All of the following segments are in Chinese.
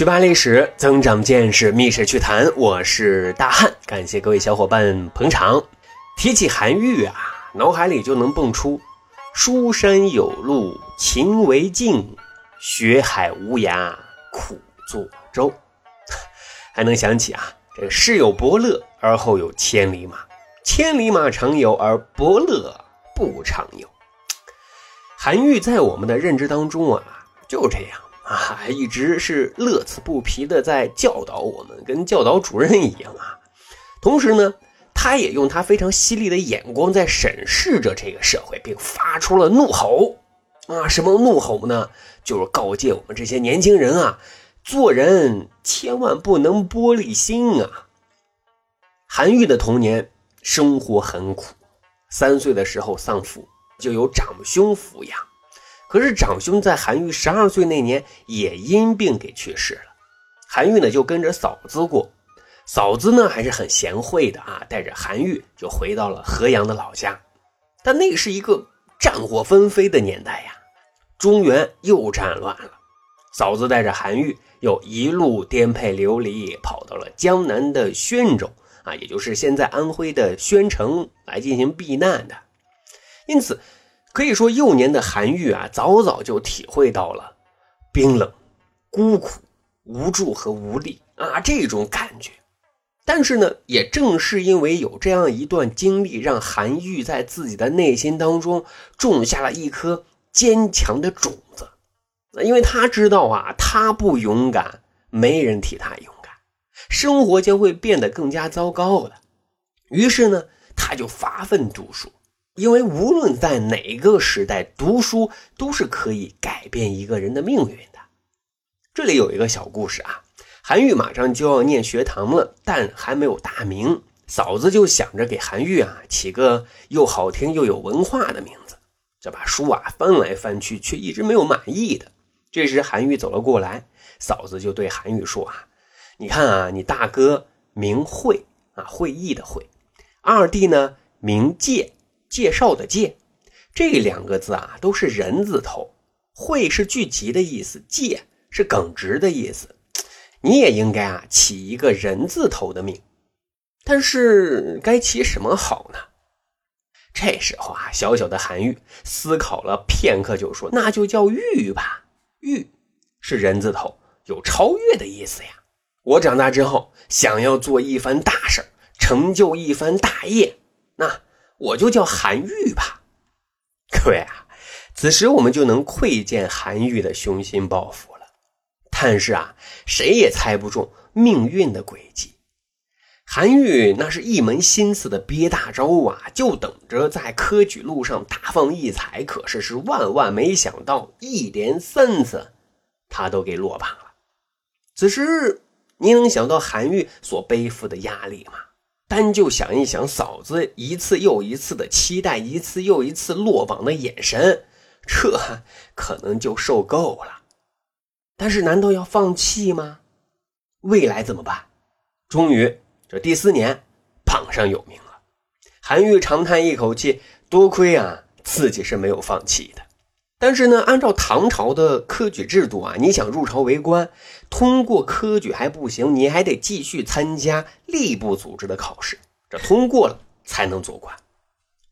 去扒历史，增长见识，密史趣谈。我是大汉，感谢各位小伙伴捧场。提起韩愈啊，脑海里就能蹦出书山有路勤为径，学海无涯苦作舟，还能想起啊，这个世有伯乐而后有千里马，千里马常有而伯乐不常有。韩愈在我们的认知当中啊，就这样啊，一直是乐此不疲的在教导我们，跟教导主任一样啊。同时呢，他也用他非常犀利的眼光在审视着这个社会，并发出了怒吼啊！什么怒吼呢？就是告诫我们这些年轻人啊，做人千万不能玻璃心啊。韩愈的童年生活很苦，3岁的时候丧父，就由长兄抚养。可是长兄在韩愈12岁那年也因病给去世了，韩愈呢就跟着嫂子过，嫂子呢还是很贤惠的啊，带着韩愈就回到了河阳的老家。但那是一个战火纷飞的年代呀，中原又战乱了，嫂子带着韩愈又一路颠沛流离，跑到了江南的宣州啊，也就是现在安徽的宣城来进行避难的。因此可以说幼年的韩愈啊，早早就体会到了冰冷、孤苦、无助和无力啊这种感觉。但是呢，也正是因为有这样一段经历，让韩愈在自己的内心当中种下了一颗坚强的种子。因为他知道啊，他不勇敢，没人替他勇敢，生活将会变得更加糟糕的。于是呢，他就发奋读书。因为无论在哪个时代，读书都是可以改变一个人的命运的。这里有一个小故事啊，韩愈马上就要念学堂了，但还没有大名，嫂子就想着给韩愈啊起个又好听又有文化的名字。这把书啊翻来翻去，却一直没有满意的。这时韩愈走了过来，嫂子就对韩愈说啊，你看啊，你大哥名会啊，会议的会，二弟呢名介，介绍的介，这2个字啊都是人字头，会是聚集的意思，介是耿直的意思，你也应该啊起一个人字头的名，但是该起什么好呢？这时候啊，小小的韩愈思考了片刻，就说那就叫愈吧，愈是人字头，有超越的意思呀，我长大之后想要做一番大事，成就一番大业，那我就叫韩愈吧。各位啊，此时我们就能窥见韩愈的雄心抱负了。但是啊，谁也猜不中命运的轨迹。韩愈那是一门心思的憋大招啊，就等着在科举路上大放异彩，可是是万万没想到，一连3次他都给落榜了。此时您能想到韩愈所背负的压力吗？单就想一想嫂子一次又一次的期待，一次又一次落榜的眼神，这可能就受够了。但是难道要放弃吗？未来怎么办？终于这第4年榜上有名了，韩愈长叹一口气，多亏啊自己是没有放弃的。但是呢，按照唐朝的科举制度啊，你想入朝为官，通过科举还不行，你还得继续参加吏部组织的考试，这通过了才能做官。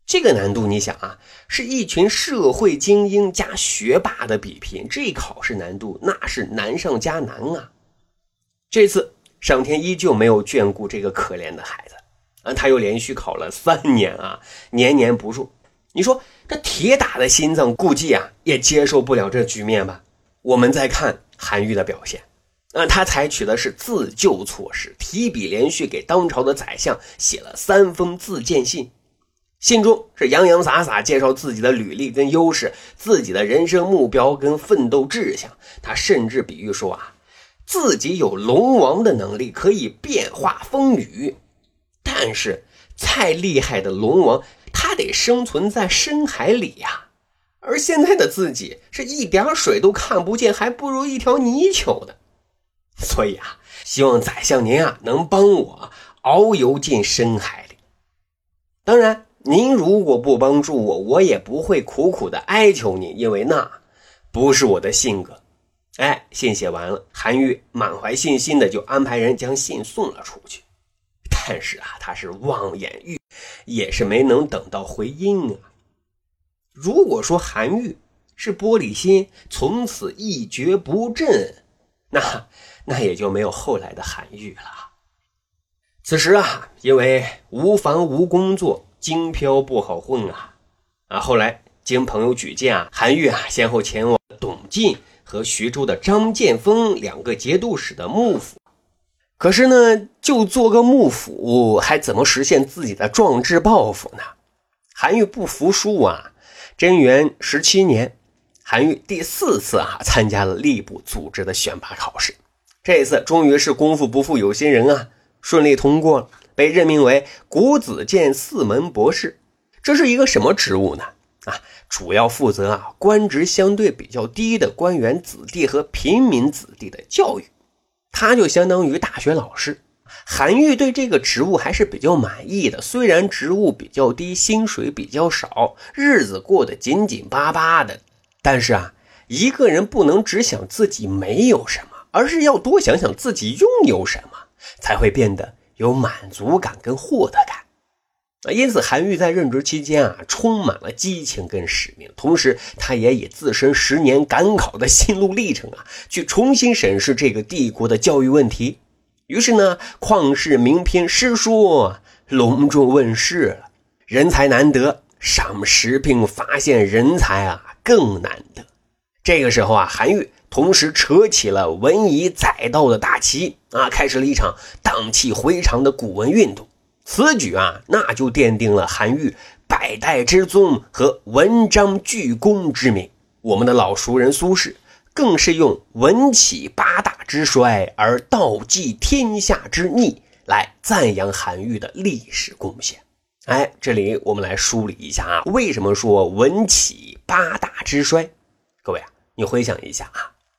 这个难度你想啊，是一群社会精英加学霸的比拼，这考试难度那是难上加难啊。这次上天依旧没有眷顾这个可怜的孩子啊，他又连续考了3年啊，年年不入。你说这铁打的心脏估计啊也接受不了这局面吧。我们再看韩愈的表现啊，他采取的是自救措施，提笔连续给当朝的宰相写了3封自荐信，信中是洋洋洒洒介绍自己的履历跟优势，自己的人生目标跟奋斗志向。他甚至比喻说啊，自己有龙王的能力，可以变化风雨，但是再厉害的龙王他得生存在深海里呀，而现在的自己是一点水都看不见，还不如一条泥鳅的。所以啊，希望宰相您啊能帮我遨游进深海里。当然，您如果不帮助我，我也不会苦苦的哀求您，因为那不是我的性格。哎，信写完了，韩愈满怀信心的就安排人将信送了出去。但是啊，他是望眼欲，也是没能等到回音啊。如果说韩愈是玻璃心，从此一蹶不振，那也就没有后来的韩愈了。此时啊，因为无房无工作，京漂不好混啊。后来经朋友举荐啊，韩愈啊先后前往董进和徐州的张建峰两个节度使的幕府。可是呢，就做个幕府，还怎么实现自己的壮志抱负呢？韩愈不服输啊。贞元17年，韩愈第4次参加了吏部组织的选拔考试。这次终于是功夫不负有心人啊，顺利通过了，被任命为古子监四门博士。这是一个什么职务呢？主要负责官职相对比较低的官员子弟和平民子弟的教育，他就相当于大学老师。韩愈对这个职务还是比较满意的，虽然职务比较低，薪水比较少，日子过得紧紧巴巴的，但是一个人不能只想自己没有什么，而是要多想想自己拥有什么，才会变得有满足感跟获得感。因此韩愈在任职期间充满了激情跟使命，同时他也以自身10年赶考的心路历程去重新审视这个帝国的教育问题。于是呢，旷世名篇诗书隆重问世了。人才难得，赏识并发现人才更难得。这个时候韩愈同时扯起了文以载道的大旗开始了一场荡气回肠的古文运动。此举那就奠定了韩愈百代之宗和文章巨公之名。我们的老熟人苏轼更是用文起八大之衰而道济天下之逆来赞扬韩愈的历史贡献。这里我们来梳理一下为什么说文起八大之衰？各位你回想一下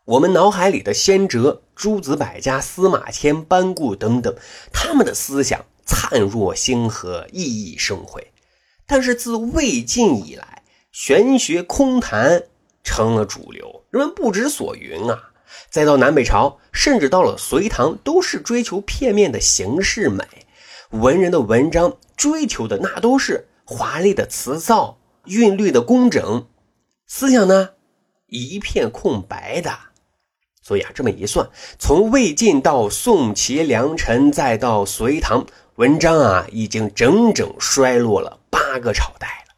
我们脑海里的先哲、诸子百家、司马迁、班固等等，他们的思想灿若星河，熠熠生辉。但是自魏晋以来，玄学空谈成了主流，人们不知所云再到南北朝，甚至到了隋唐，都是追求片面的形式美。文人的文章追求的那都是华丽的辞藻、韵律的工整，思想呢一片空白的。所以这么一算，从魏晋到宋齐梁陈，再到隋唐，文章已经整整衰落了8个朝代了。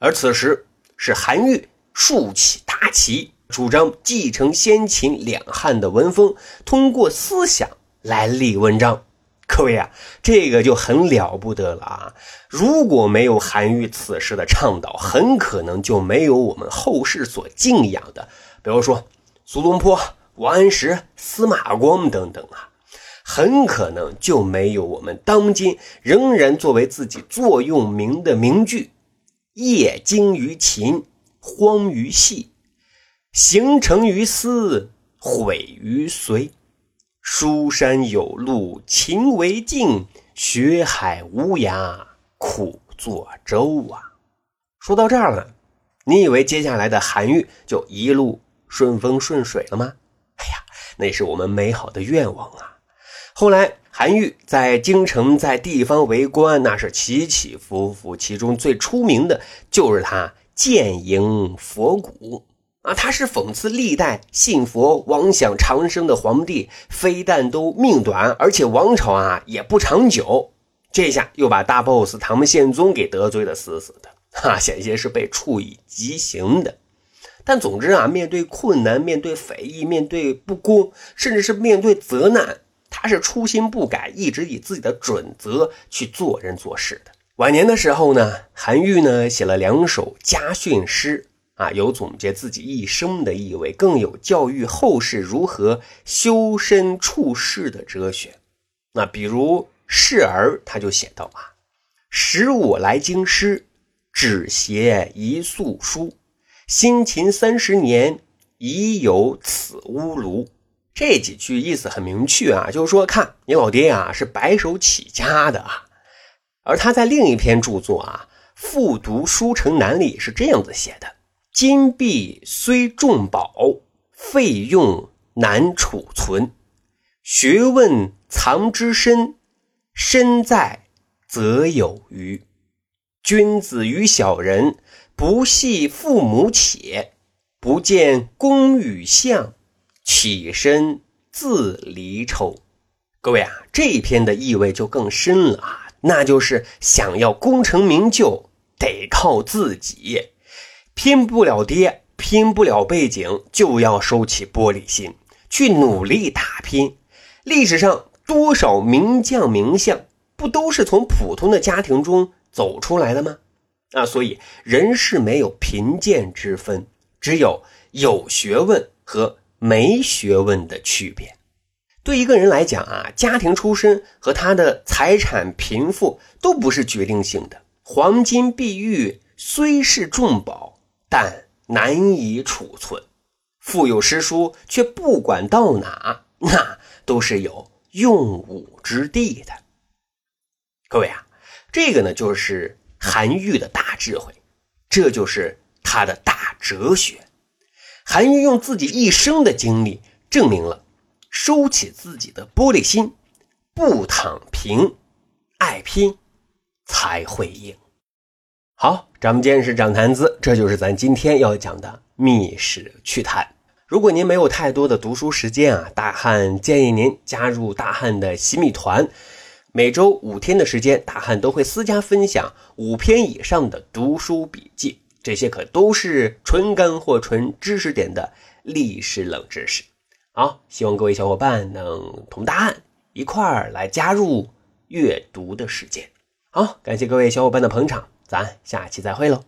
而此时是韩愈竖起大旗，主张继承先秦两汉的文风，通过思想来立文章。各位这个就很了不得了如果没有韩愈此时的倡导，很可能就没有我们后世所敬仰的，比如说苏东坡、王安石、司马光等等很可能就没有我们当今仍然作为自己座右铭的名句业精于勤，荒于细，行成于思，毁于随。书山有路勤为径，学海无涯苦作舟说到这儿了，你以为接下来的韩愈就一路顺风顺水了吗？那是我们美好的愿望后来韩愈在京城，在地方为官，那是起起伏伏，其中最出名的就是他建营佛骨他是讽刺历代信佛妄想长生的皇帝非但都命短，而且王朝也不长久。这下又把大 boss 唐宪宗给得罪的死死的险些是被处以极刑的。但总之面对困难，面对非议，面对不公，甚至是面对责难，他是初心不改，一直以自己的准则去做人做事的。晚年的时候呢，韩愈呢写了2首家训诗有总结自己一生的意味，更有教育后世如何修身处世的哲学。那比如示儿他就写到使我来京师，只携一素书，辛勤30年，已有此乌庐。这几句意思很明确就是说，看你老爹是白手起家的而他在另一篇著作复读书城南里是这样子写的：金币虽重宝，费用难储存。学问藏之深，深在则有余。君子与小人，不系父母且，不见公与相，岂身自离愁。各位啊，这一篇的意味就更深了啊，那就是想要功成名就，得靠自己，拼不了爹，拼不了背景，就要收起玻璃心，去努力打拼。历史上多少名将名相，不都是从普通的家庭中走出来的吗？啊，所以人是没有贫贱之分，只有学问和没学问的区别。对一个人来讲啊，家庭出身和他的财产贫富都不是决定性的。黄金碧玉虽是重宝，但难以储存。腹有诗书却不管到哪，那都是有用武之地的。各位啊，这个呢就是韩愈的大智慧，这就是他的大哲学。韩愈用自己一生的经历证明了收起自己的玻璃心，不躺平，爱拼才会赢。好，咱们今天是长谈资，这就是咱今天要讲的密史趣谈。如果您没有太多的读书时间啊，大汉建议您加入大汉的洗米团，每周5天的时间，大汉都会私家分享5篇以上的读书笔记，这些可都是纯干货、纯知识点的历史冷知识。好，希望各位小伙伴能同大汉一块儿来加入阅读的时间。好，感谢各位小伙伴的捧场，咱下期再会喽。